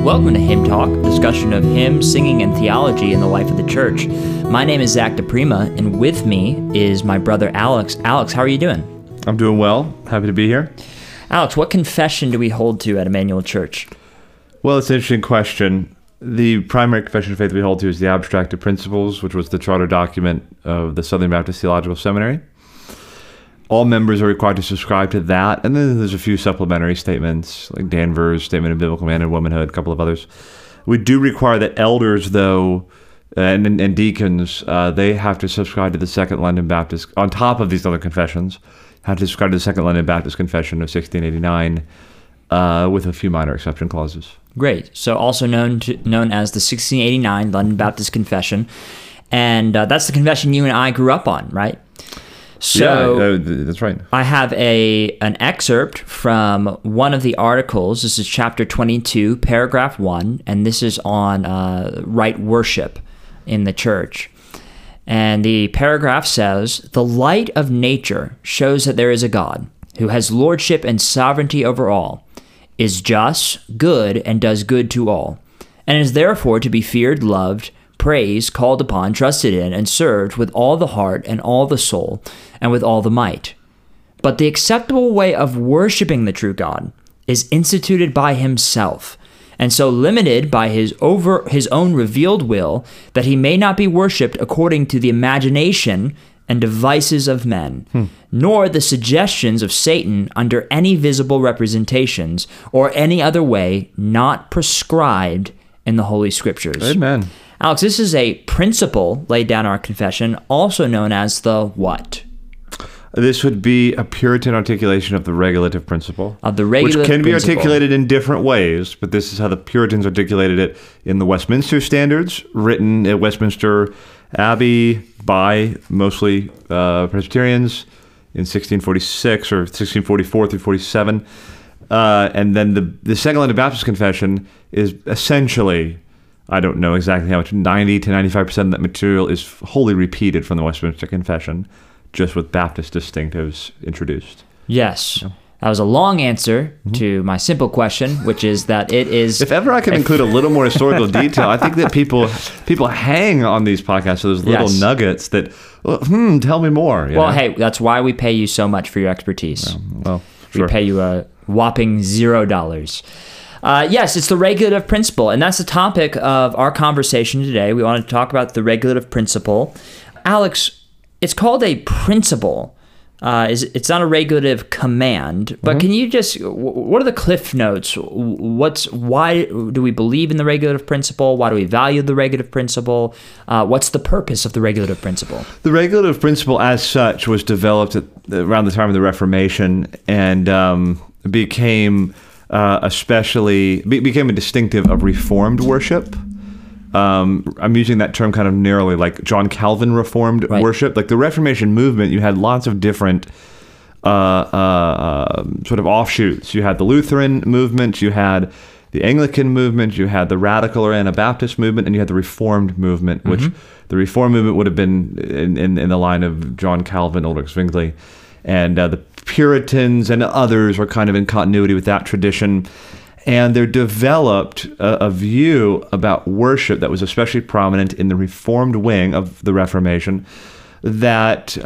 Welcome to Hymn Talk, a discussion of hymns, singing, and theology in the life of the church. My name is Zach DePrima, and with me is my brother Alex. Alex, how are you doing? I'm doing well. Happy to be here. Alex, what confession do we hold to at Emmanuel Church? Well, it's an interesting question. The primary confession of faith we hold to is the Abstract of Principles, which was the charter document of the Southern Baptist Theological Seminary. All members are required to subscribe to that. And then there's a few supplementary statements, like Danvers, Statement of Biblical Man and Womanhood, a couple of others. We do require that elders, though, and deacons, they have to subscribe to the Second London Baptist, on top of these other confessions, have to subscribe to the Second London Baptist Confession of 1689, with a few minor exception clauses. Great. So also known as the 1689 London Baptist Confession. And that's the confession you and I grew up on, right? So yeah, that's right. I have an excerpt from one of the articles. This is chapter 22, paragraph 1, and this is on right worship in the church. And the paragraph says, "The light of nature shows that there is a God who has lordship and sovereignty over all, is just, good, and does good to all, and is therefore to be feared, loved, praised, called upon, trusted in, and served with all the heart and all the soul and with all the might. But the acceptable way of worshiping the true God is instituted by himself, and so limited by his own revealed will, that he may not be worshipped according to the imagination and devices of men, nor the suggestions of Satan under any visible representations or any other way not prescribed in the Holy Scriptures." Amen. Alex, this is a principle laid down in our confession, also known as the what? This would be a Puritan articulation of the regulative principle. Of the regulative principle. Which can be articulated in different ways, but this is how the Puritans articulated it in the Westminster Standards, written at Westminster Abbey by mostly Presbyterians in 1646 or 1644 through 47. And then the Second London Baptist Confession is essentially, I don't know exactly how much, 90 to 95% of that material is wholly repeated from the Westminster Confession, just with Baptist distinctives introduced. Yes. Yeah. That was a long answer to my simple question, which is that it is... If ever I can include a little more historical detail, I think that people hang on these podcasts for those little nuggets that, tell me more. Well, hey, that's why we pay you so much for your expertise. We pay you a whopping $0. Yes, it's the regulative principle, and that's the topic of our conversation today. We wanted to talk about the regulative principle. Alex, it's called a principle. It's not a regulative command, but can you just, what are the cliff notes? Why do we believe in the regulative principle? Why do we value the regulative principle? What's the purpose of the regulative principle? The regulative principle as such was developed around the time of the Reformation and became... became a distinctive of Reformed worship. I'm using that term kind of narrowly, like John Calvin Reformed worship. Like the Reformation movement, you had lots of different sort of offshoots. You had the Lutheran movement, you had the Anglican movement, you had the Radical or Anabaptist movement, and you had the Reformed movement, which the Reformed movement would have been in the line of John Calvin, Ulrich Zwingli, and the Puritans and others are kind of in continuity with that tradition, and they developed a view about worship that was especially prominent in the Reformed wing of the Reformation that,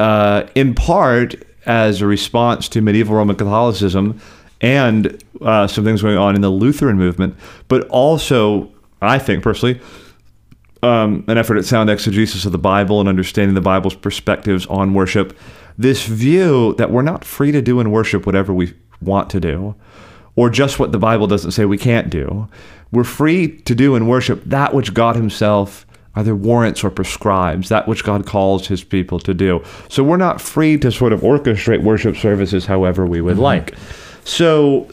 in part, as a response to medieval Roman Catholicism and some things going on in the Lutheran movement, but also, I think, personally, an effort at sound exegesis of the Bible and understanding the Bible's perspectives on worship. This view that we're not free to do in worship whatever we want to do, or just what the Bible doesn't say we can't do. We're free to do in worship that which God himself either warrants or prescribes, that which God calls his people to do. So we're not free to sort of orchestrate worship services however we would like. So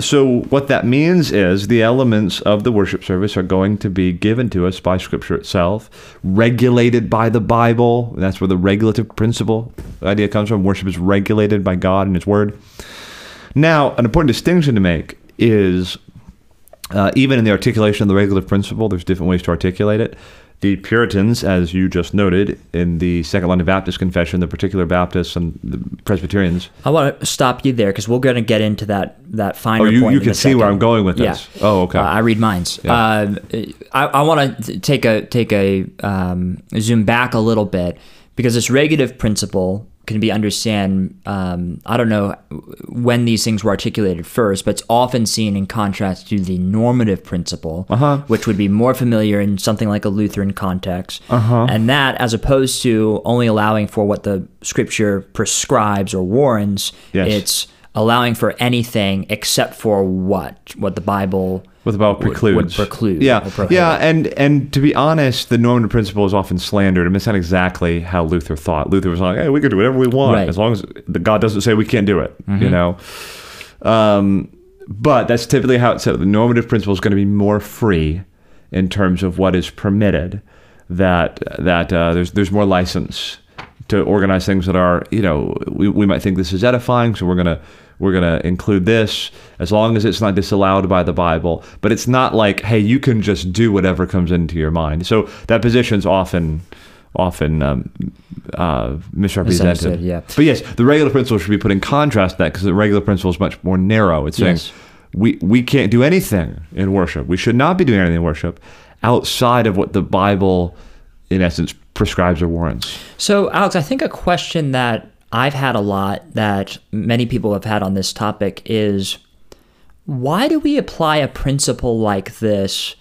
what that means is the elements of the worship service are going to be given to us by Scripture itself, regulated by the Bible. That's where the regulative principle idea comes from. Worship is regulated by God and his word. Now, an important distinction to make is even in the articulation of the regulative principle, there's different ways to articulate it. The Puritans, as you just noted, in the Second London Baptist Confession, the particular Baptists and the Presbyterians. I want to stop you there because we're going to get into that finer point. You can see where I'm going with this. Yeah. Oh, okay. I read minds. Yeah. I want to take a zoom back a little bit because this regulative principle can be understand. I don't know when these things were articulated first, but it's often seen in contrast to the normative principle, which would be more familiar in something like a Lutheran context. And that, as opposed to only allowing for what the scripture prescribes or warrants, it's allowing for anything except for what the Bible precludes. And to be honest, the normative principle is often slandered. I mean, it's not exactly how Luther thought. Luther was like, hey, we could do whatever we want as long as God doesn't say we can't do it, you know? But that's typically how it's set up. The normative principle is going to be more free in terms of what is permitted, that there's more license to organize things that are, you know, we might think this is edifying, so we're going to include this as long as it's not disallowed by the Bible. But it's not like, hey, you can just do whatever comes into your mind. So that position's often misrepresented. Yeah. But yes, the regular principle should be put in contrast to that because the regular principle is much more narrow. It's saying we can't do anything in worship. We should not be doing anything in worship outside of what the Bible, in essence, prescribes or warrants. So, Alex, I think a question that I've had a lot that many people have had on this topic is, why do we apply a principle like this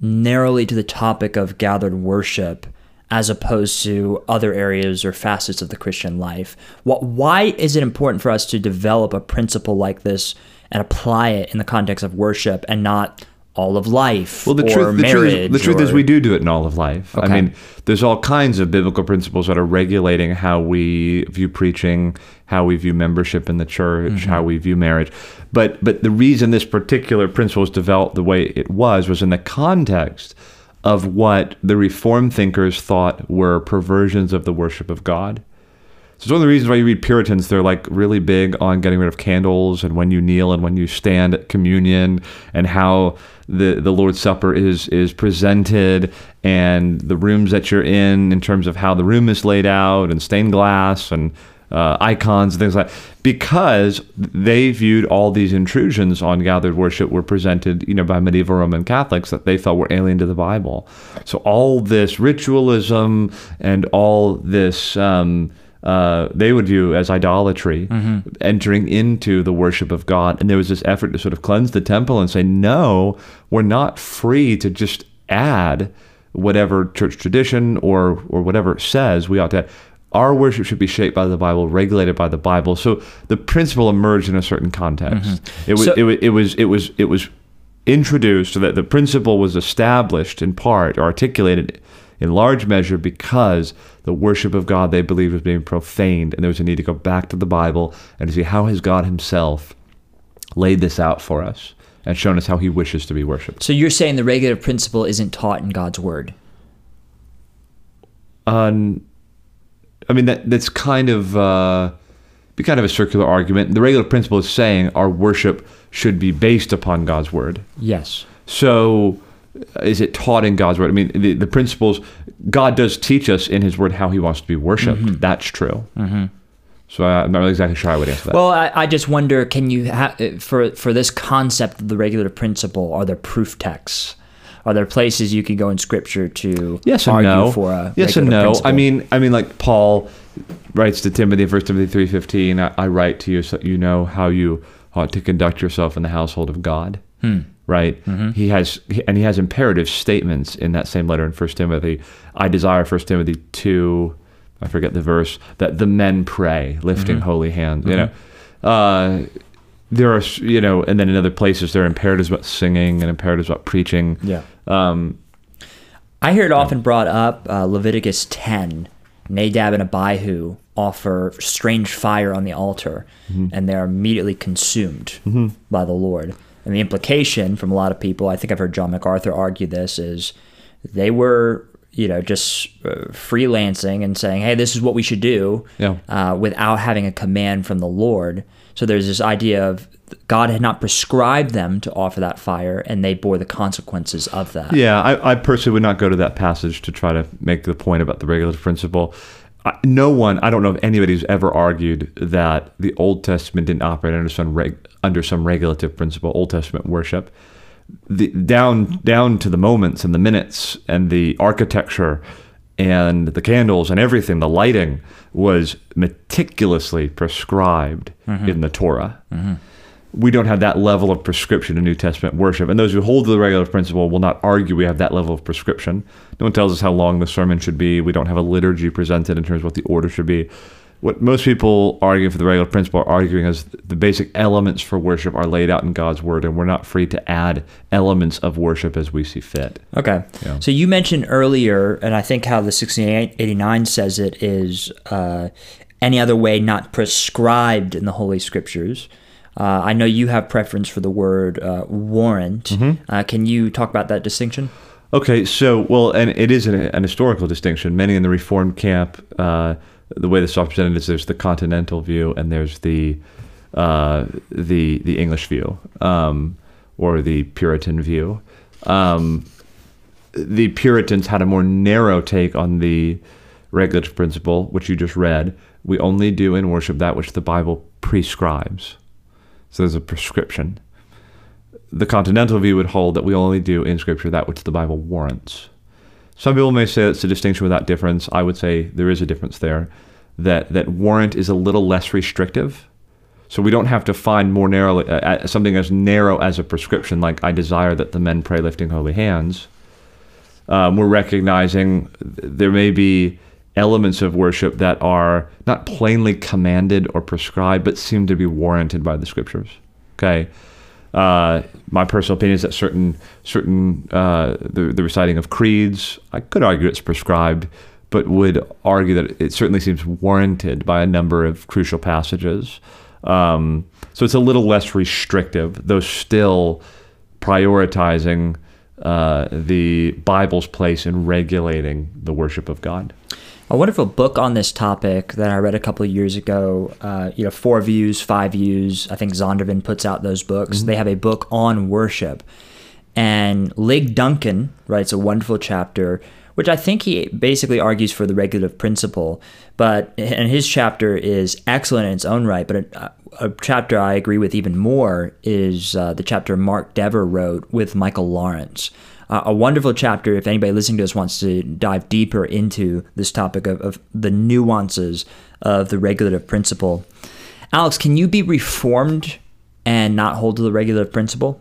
narrowly to the topic of gathered worship as opposed to other areas or facets of the Christian life? Why is it important for us to develop a principle like this and apply it in the context of worship and not all of life the truth is we do it in all of life. Okay. I mean, there's all kinds of biblical principles that are regulating how we view preaching, how we view membership in the church, how we view marriage. But the reason this particular principle was developed the way it was in the context of what the Reformed thinkers thought were perversions of the worship of God. So it's one of the reasons why you read Puritans, they're like really big on getting rid of candles and when you kneel and when you stand at communion and how the Lord's Supper is presented and the rooms that you're in terms of how the room is laid out and stained glass and icons and things like that, because they viewed all these intrusions on gathered worship were presented, you know, by medieval Roman Catholics that they felt were alien to the Bible. So all this ritualism and all this... they would view as idolatry, entering into the worship of God. And there was this effort to sort of cleanse the temple and say, no, we're not free to just add whatever church tradition or whatever it says we ought to add. Our worship should be shaped by the Bible, regulated by the Bible. So the principle emerged in a certain context. It was introduced so that the principle was established in part or articulated in large measure because the worship of God they believed was being profaned, and there was a need to go back to the Bible and to see how has God himself laid this out for us and shown us how he wishes to be worshipped. So you're saying the regulative principle isn't taught in God's word? I mean, that's kind of... be kind of a circular argument. The regulative principle is saying our worship should be based upon God's word. Yes. So... is it taught in God's word? I mean, the principles, God does teach us in his word how he wants to be worshipped. That's true. So I'm not really exactly sure I would answer that. Well, I just wonder, can you for this concept of the regulative principle, are there proof texts? Are there places you can go in scripture to argue for a regulative principle? I mean, like Paul writes to Timothy, 1 Timothy 3:15, I write to you so you know how you ought to conduct yourself in the household of God. Right? He has imperative statements in that same letter in 1 Timothy. I desire, 1 Timothy 2, I forget the verse, that the men pray, lifting holy hands. There are, you know, and then in other places there are imperatives about singing and imperatives about preaching. Yeah. I hear it often brought up, Leviticus 10, Nadab and Abihu offer strange fire on the altar, and they are immediately consumed by the Lord. And the implication from a lot of people, I think I've heard John MacArthur argue this, is they were, you know, just freelancing and saying, hey, this is what we should do without having a command from the Lord. So there's this idea of God had not prescribed them to offer that fire, and they bore the consequences of that. Yeah, I personally would not go to that passage to try to make the point about the regulative principle. I don't know if anybody who's ever argued that the Old Testament didn't operate under some regulative principle, Old Testament worship. Down to the moments and the minutes and the architecture and the candles and everything, the lighting was meticulously prescribed in the Torah. Mm-hmm. We don't have that level of prescription in New Testament worship. And those who hold to the regulative principle will not argue we have that level of prescription. No one tells us how long the sermon should be. We don't have a liturgy presented in terms of what the order should be. What most people argue for the regulative principle are arguing is the basic elements for worship are laid out in God's word, and we're not free to add elements of worship as we see fit. Okay. Yeah. So you mentioned earlier, and I think how the 1689 says it is any other way not prescribed in the Holy Scriptures. I know you have preference for the word warrant. Mm-hmm. Can you talk about that distinction? Okay, so, well, and it is an historical distinction. Many in the Reformed camp, the way this is presented is there's the continental view and there's the English view or the Puritan view. The Puritans had a more narrow take on the regulative principle, which you just read. We only do in worship that which the Bible prescribes. So there's a prescription. The continental view would hold that we only do in Scripture that which the Bible warrants. Some people may say it's a distinction without difference. I would say there is a difference there, that warrant is a little less restrictive. So we don't have to find more narrowly something as narrow as a prescription, like I desire that the men pray lifting holy hands. We're recognizing there may be elements of worship that are not plainly commanded or prescribed, but seem to be warranted by the Scriptures. Okay, my personal opinion is that the reciting of creeds, I could argue it's prescribed, but would argue that it certainly seems warranted by a number of crucial passages. So it's a little less restrictive, though still prioritizing the Bible's place in regulating the worship of God. A wonderful book on this topic that I read a couple of years ago, 4 Views, 5 Views, I think Zondervan puts out those books. Mm-hmm. They have a book on worship. And Lig Duncan writes a wonderful chapter, which I think he basically argues for the regulative principle. And his chapter is excellent in its own right, but a chapter I agree with even more is the chapter Mark Dever wrote with Michael Lawrence. A wonderful chapter if anybody listening to us wants to dive deeper into this topic of the nuances of the regulative principle. Alex, can you be reformed and not hold to the regulative principle?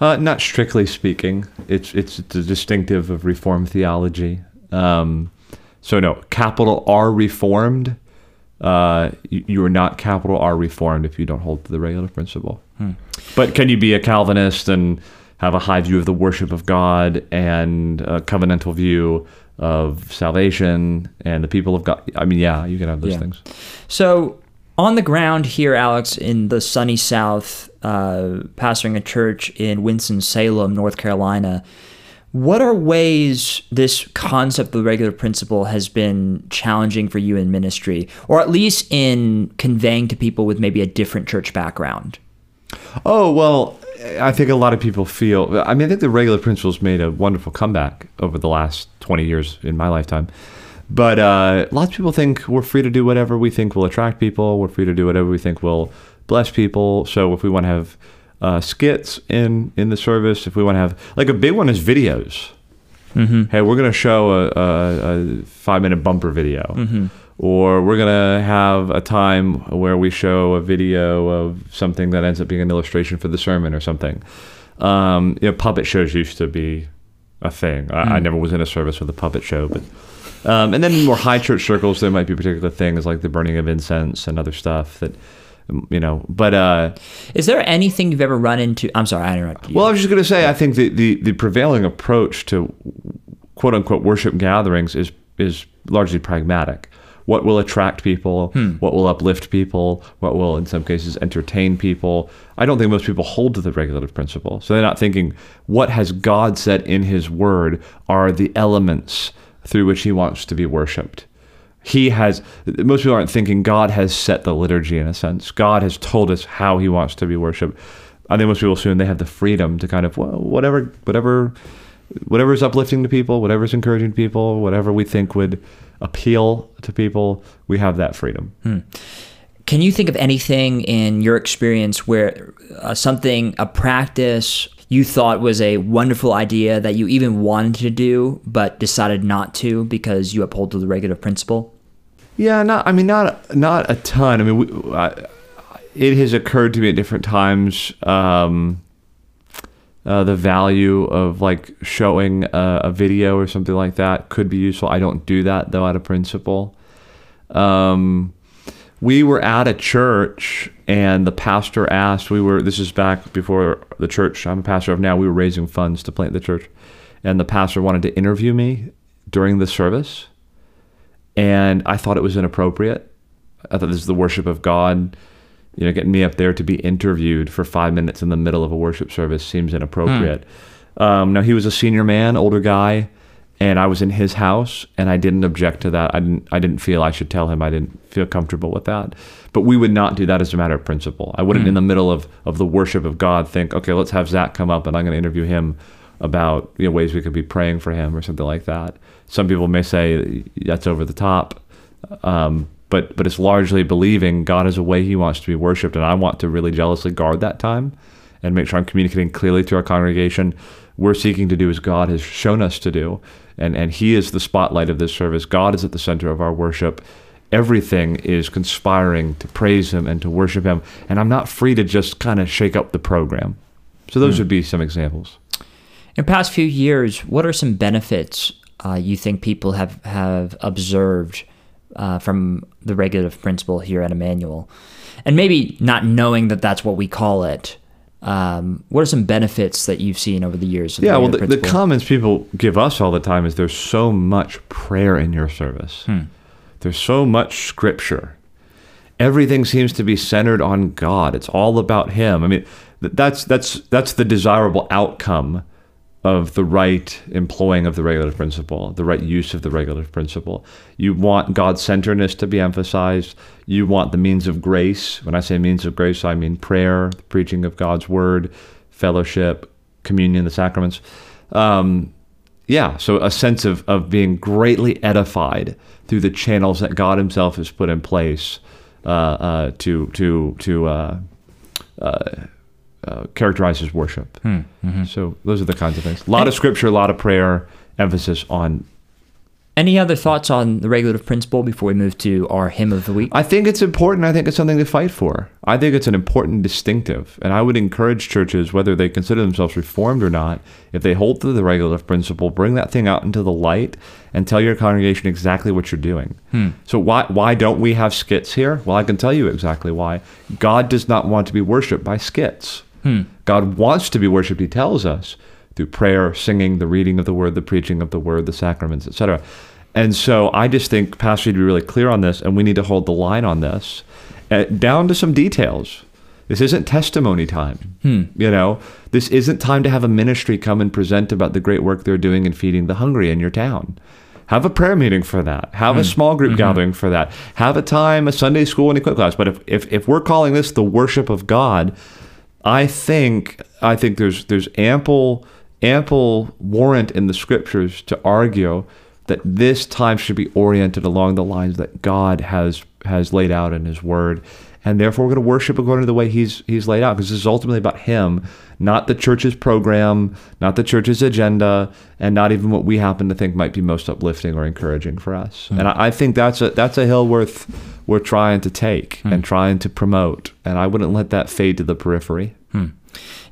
Not strictly speaking. It's a distinctive of Reformed theology. So no, capital R Reformed. You are not capital R Reformed if you don't hold to the regulative principle. Hmm. But can you be a Calvinist and have a high view of the worship of God and a covenantal view of salvation and the people of God? I mean, yeah, you can have those things. So on the ground here, Alex, in the sunny South, pastoring a church in Winston-Salem, North Carolina, what are ways this concept of the regulative principle has been challenging for you in ministry, or at least in conveying to people with maybe a different church background? Oh, well, I think a lot of people feel, I think the regulative principle's made a wonderful comeback over the last 20 years in my lifetime. But lots of people think we're free to do whatever we think will attract people. We're free to do whatever we think will bless people. So if we want to have skits in the service, if we want to have, like a big one is videos. Mm-hmm. Hey, we're going to show a 5-minute bumper video. Mm-hmm. Or we're going to have a time where we show a video of something that ends up being an illustration for the sermon or something. Puppet shows used to be a thing. I never was in a service with a puppet show. But and then in more high church circles, there might be particular things like the burning of incense and other stuff that, but... is there anything you've ever run into? I'm sorry, I interrupted you. Well, I was just going to say, I think the prevailing approach to quote-unquote worship gatherings is largely pragmatic. What will attract people, what will uplift people, what will, in some cases, entertain people. I don't think most people hold to the regulative principle. So they're not thinking, what has God said in his word are the elements through which he wants to be worshipped? He has, most people aren't thinking God has set the liturgy in a sense. God has told us how he wants to be worshipped. I think most people assume they have the freedom to kind of, well, whatever's uplifting to people, whatever's encouraging to people, whatever we think would appeal to people, we have that freedom. Hmm. Can you think of anything in your experience where a practice you thought was a wonderful idea that you even wanted to do but decided not to because you uphold the regulative principle? Yeah, not a ton. I mean, it has occurred to me at different times the value of like showing a video or something like that could be useful. I don't do that though out of principle. We were at a church and the pastor asked, this is back before the church I'm a pastor of now, we were raising funds to plant the church, and the pastor wanted to interview me during the service, and I thought it was inappropriate. I thought this is the worship of God. You know, getting me up there to be interviewed for 5 minutes in the middle of a worship service seems inappropriate. Now, he was a senior man, older guy, and I was in his house, and I didn't object to that. I didn't feel I should tell him. I didn't feel comfortable with that. But we would not do that as a matter of principle. I wouldn't, in the middle of the worship of God, think, okay, let's have Zach come up, and I'm going to interview him about ways we could be praying for him or something like that. Some people may say that's over the top. But it's largely believing God is a way he wants to be worshipped, and I want to really jealously guard that time and make sure I'm communicating clearly to our congregation. We're seeking to do as God has shown us to do, and he is the spotlight of this service. God is at the center of our worship. Everything is conspiring to praise him and to worship him, and I'm not free to just kind of shake up the program. So those would be some examples. In the past few years, what are some benefits you think people have observed from the regulative principle here at Emmanuel? And maybe not knowing that that's what we call it, what are some benefits that you've seen over the years? Yeah, well, the comments people give us all the time is there's so much prayer in your service. There's so much scripture. Everything seems to be centered on God. It's all about him. I mean, that's the desirable outcome of the right employing of the regulative principle, the right use of the regulative principle. You want God-centeredness to be emphasized. You want the means of grace. When I say means of grace, I mean prayer, the preaching of God's word, fellowship, communion, the sacraments. So a sense of being greatly edified through the channels that God himself has put in place to characterizes worship. So those are the kinds of things. A lot of scripture, a lot of prayer, emphasis on. Any other thoughts on the regulative principle before we move to our hymn of the week? I think it's important. I think it's something to fight for. I think it's an important distinctive. And I would encourage churches, whether they consider themselves reformed or not, if they hold to the regulative principle, bring that thing out into the light and tell your congregation exactly what you're doing. So why don't we have skits here? Well, I can tell you exactly why. God does not want to be worshipped by skits. God wants to be worshipped, he tells us, through prayer, singing, the reading of the word, the preaching of the word, the sacraments, etc. And so I just think pastors need to be really clear on this, and we need to hold the line on this, down to some details. This isn't testimony time. This isn't time to have a ministry come and present about the great work they're doing in feeding the hungry in your town. Have a prayer meeting for that. Have a small group gathering for that. Have a time, a Sunday school and equip class. But if we're calling this the worship of God, I think there's ample warrant in the scriptures to argue that this time should be oriented along the lines that God has laid out in his word, and therefore we're going to worship according to the way he's laid out, because this is ultimately about him, not the church's program, not the church's agenda, and not even what we happen to think might be most uplifting or encouraging for us. And I think that's a hill we're trying to take and trying to promote, and I wouldn't let that fade to the periphery.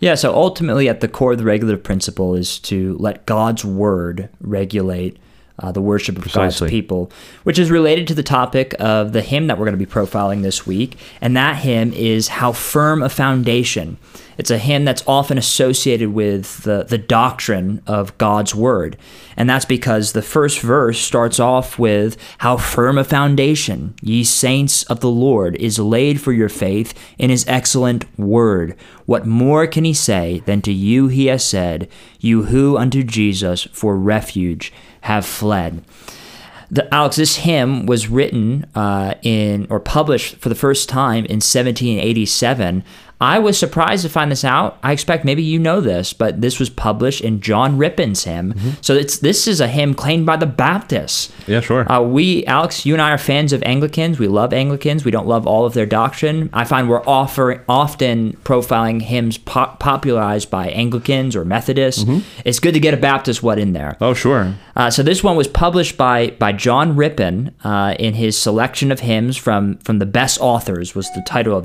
Yeah, so ultimately at the core of the regulative principle is to let God's word regulate the worship of Precisely. God's people, which is related to the topic of the hymn that we're going to be profiling this week, and that hymn is How Firm a Foundation. It's a hymn that's often associated with the doctrine of God's word, and that's because the first verse starts off with, "How firm a foundation, ye saints of the Lord, is laid for your faith in his excellent word. What more can he say than to you he has said, you who unto Jesus for refuge have fled." Alex, this hymn was written or published for the first time in 1787. I was surprised to find this out. I expect maybe you know this, but this was published in John Rippon's hymn. Mm-hmm. So this is a hymn claimed by the Baptists. Yeah, sure. Alex, you and I are fans of Anglicans. We love Anglicans. We don't love all of their doctrine. I find we're often profiling hymns popularized by Anglicans or Methodists. Mm-hmm. It's good to get a Baptist one in there. Oh, sure. So this one was published by John Rippon in his selection of hymns from the best authors was the title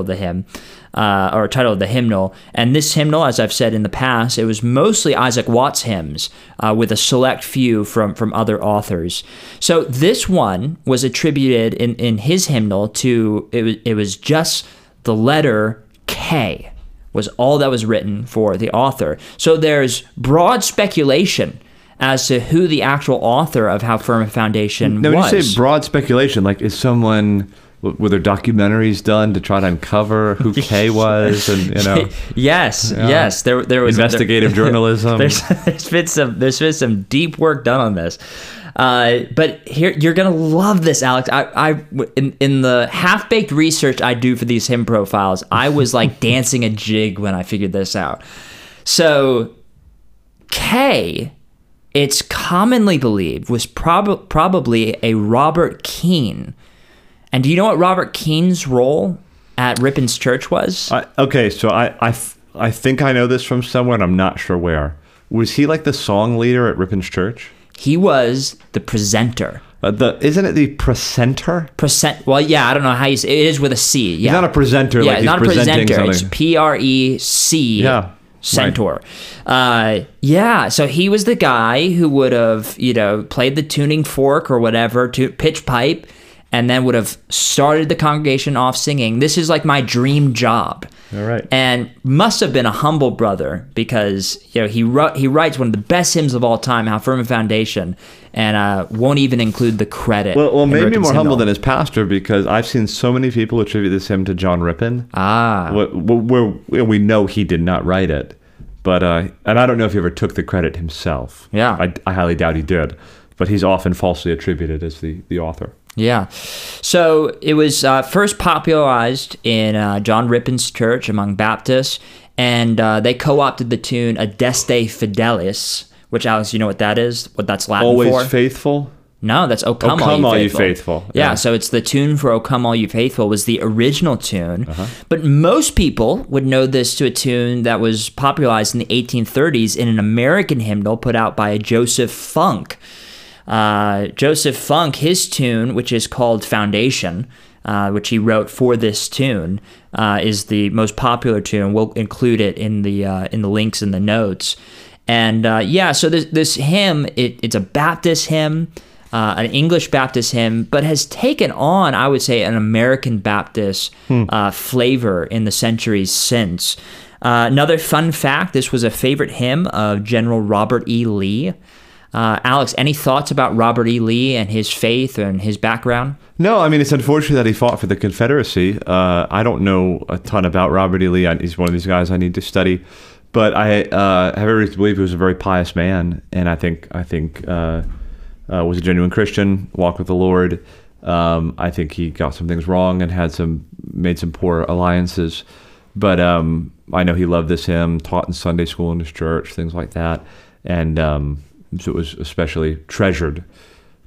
of the hymn. Or title of the hymnal. And this hymnal, as I've said in the past, it was mostly Isaac Watts hymns with a select few from other authors. So this one was attributed in his hymnal to, it was just the letter K was all that was written for the author. So there's broad speculation as to who the actual author of How Firm a Foundation was. Now, when you say broad speculation, like is someone... Were there documentaries done to try to uncover who K was, and you know? Yes, you know, yes. There was investigative journalism. There's been some deep work done on this. But here you're gonna love this, Alex. In the half-baked research I do for these hymn profiles, I was like dancing a jig when I figured this out. So K, it's commonly believed, was probably a Robert Keen. And do you know what Robert Keen's role at Rippon's church was? I think I know this from somewhere, and I'm not sure where. Was he like the song leader at Rippon's church? He was the presenter. Isn't it the presenter? Well, yeah, I don't know how you say it. It is with a C. Yeah. He's not a presenter. Yeah, like he's not a presenter. Something. It's P-R-E-C. Yeah. Centaur. Right. So he was the guy who would have, played the tuning fork or whatever, to pitch pipe, and then would have started the congregation off singing, "This is like my dream job." All right. And must have been a humble brother, because he writes one of the best hymns of all time, How Firm a Foundation, and won't even include the credit. Well, maybe more humble than his pastor, because I've seen so many people attribute this hymn to John Rippon. Where we know he did not write it, but and I don't know if he ever took the credit himself. Yeah. I highly doubt he did, but he's often falsely attributed as the author. Yeah. So it was first popularized in John Rippon's church among Baptists, and they co-opted the tune Adeste Fidelis, which, Alex, you know what that is? What that's Latin for? Always faithful? No, that's O Come All You Faithful. Yeah, so it's the tune for O Come All You Faithful was the original tune. Uh-huh. But most people would know this to a tune that was popularized in the 1830s in an American hymnal put out by Joseph Funk. Joseph Funk, his tune, which is called Foundation, which he wrote for this tune, is the most popular tune. We'll include it in the links in the notes. And so this hymn, it's a Baptist hymn, an English Baptist hymn, but has taken on, I would say, an American Baptist flavor in the centuries since. Another fun fact, this was a favorite hymn of General Robert E. Lee. Alex, any thoughts about Robert E. Lee and his faith and his background? No, I mean, it's unfortunate that he fought for the Confederacy. I don't know a ton about Robert E. Lee. He's one of these guys I need to study. But I have every reason to believe he was a very pious man, and I think was a genuine Christian, walked with the Lord. I think he got some things wrong and made some poor alliances. But I know he loved this hymn, taught in Sunday school in his church, things like that. And... so it was especially treasured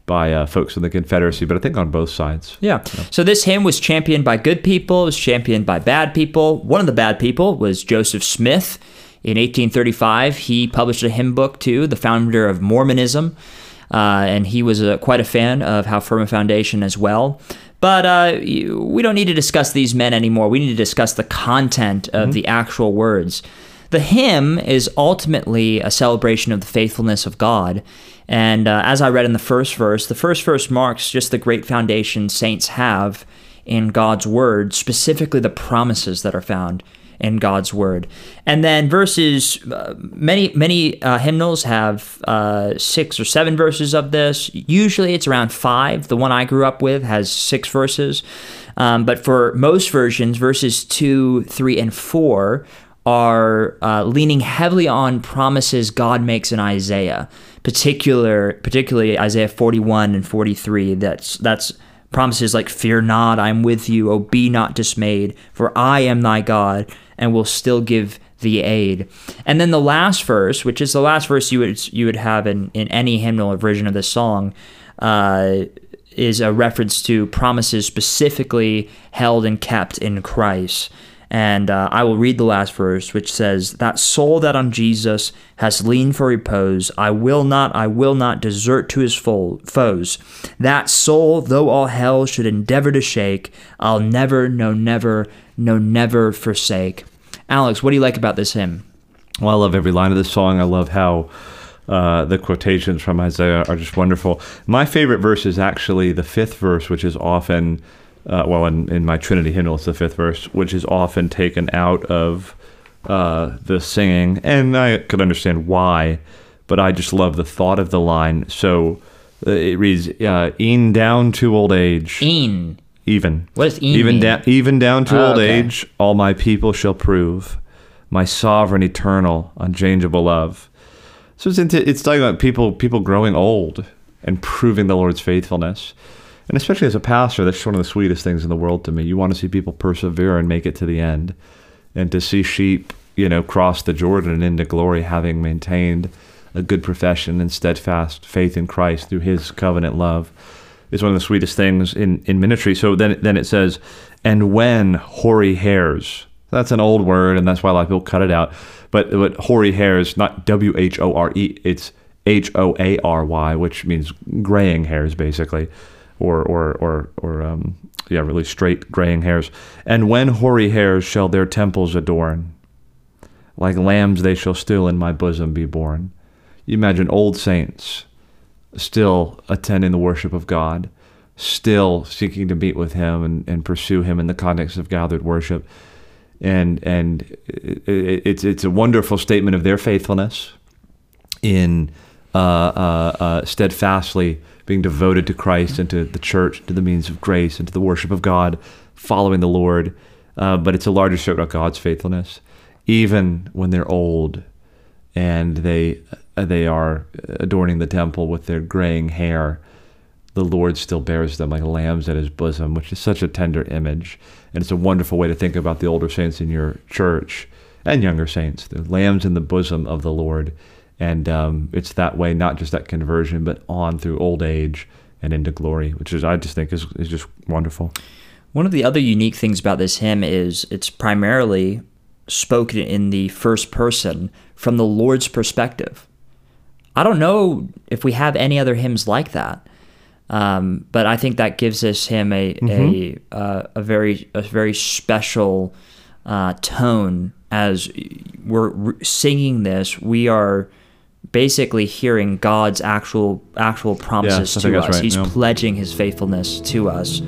by folks in the Confederacy, but I think on both sides. Yeah. So this hymn was championed by good people. It was championed by bad people. One of the bad people was Joseph Smith. In 1835, he published a hymn book too, the founder of Mormonism, and he was quite a fan of How Firm a Foundation as well. But we don't need to discuss these men anymore. We need to discuss the content of the actual words. The hymn is ultimately a celebration of the faithfulness of God, and as I read in the first verse marks just the great foundation saints have in God's Word, specifically the promises that are found in God's Word. And then verses, many hymnals have 6 or 7 verses of this. Usually it's around 5. The one I grew up with has 6 verses, but for most versions, verses 2, 3, and 4 are leaning heavily on promises God makes in Isaiah, particularly Isaiah 41 and 43. That's promises like, "Fear not, I am with you. Oh, be not dismayed, for I am thy God, and will still give the aid." And then the last verse, which is the last verse you would have in any hymnal or version of this song, is a reference to promises specifically held and kept in Christ. And I will read the last verse, which says, "That soul that on Jesus has leaned for repose, I will not desert to his foes. That soul, though all hell should endeavor to shake, I'll never, no, never, no, never forsake." Alex, what do you like about this hymn? Well, I love every line of this song. I love how the quotations from Isaiah are just wonderful. My favorite verse is actually the fifth verse, which is often... in my Trinity hymnal, it's the fifth verse, which is often taken out of the singing. And I could understand why, but I just love the thought of the line. So it reads, "E'en down to old age." E'en. Even. What does e'en mean? Even down to old age, all my people shall prove my sovereign, eternal, unchangeable love. So it's talking about people growing old and proving the Lord's faithfulness. And especially as a pastor, that's one of the sweetest things in the world to me. You want to see people persevere and make it to the end, and to see sheep, cross the Jordan into glory, having maintained a good profession and steadfast faith in Christ through his covenant love, is one of the sweetest things in ministry. So then it says, "And when hoary hairs," that's an old word, and that's why a lot of people cut it out, but hoary hairs, not W-H-O-R-E, it's H-O-A-R-Y, which means graying hairs, basically. Or really straight graying hairs. "And when hoary hairs shall their temples adorn, like lambs they shall still in my bosom be born." You imagine old saints still attending the worship of God, still seeking to meet with him and pursue him in the context of gathered worship. And it's a wonderful statement of their faithfulness in steadfastly being devoted to Christ and to the church, to the means of grace, and to the worship of God, following the Lord. But it's a larger statement of God's faithfulness, even when they're old and they are adorning the temple with their graying hair. The Lord still bears them like lambs at his bosom, which is such a tender image, and it's a wonderful way to think about the older saints in your church and younger saints. They're lambs in the bosom of the Lord. And it's that way, not just that conversion, but on through old age and into glory, which is, I just think, is just wonderful. One of the other unique things about this hymn is it's primarily spoken in the first person from the Lord's perspective. I don't know if we have any other hymns like that, but I think that gives this hymn a very special tone. As we're singing this, we are basically hearing God's actual promises to us. Right. He's pledging his faithfulness to us,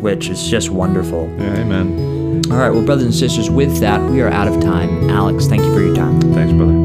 which is just wonderful. Yeah, amen. All right, well, brothers and sisters, with that, we are out of time. Alex, thank you for your time. Thanks, brother.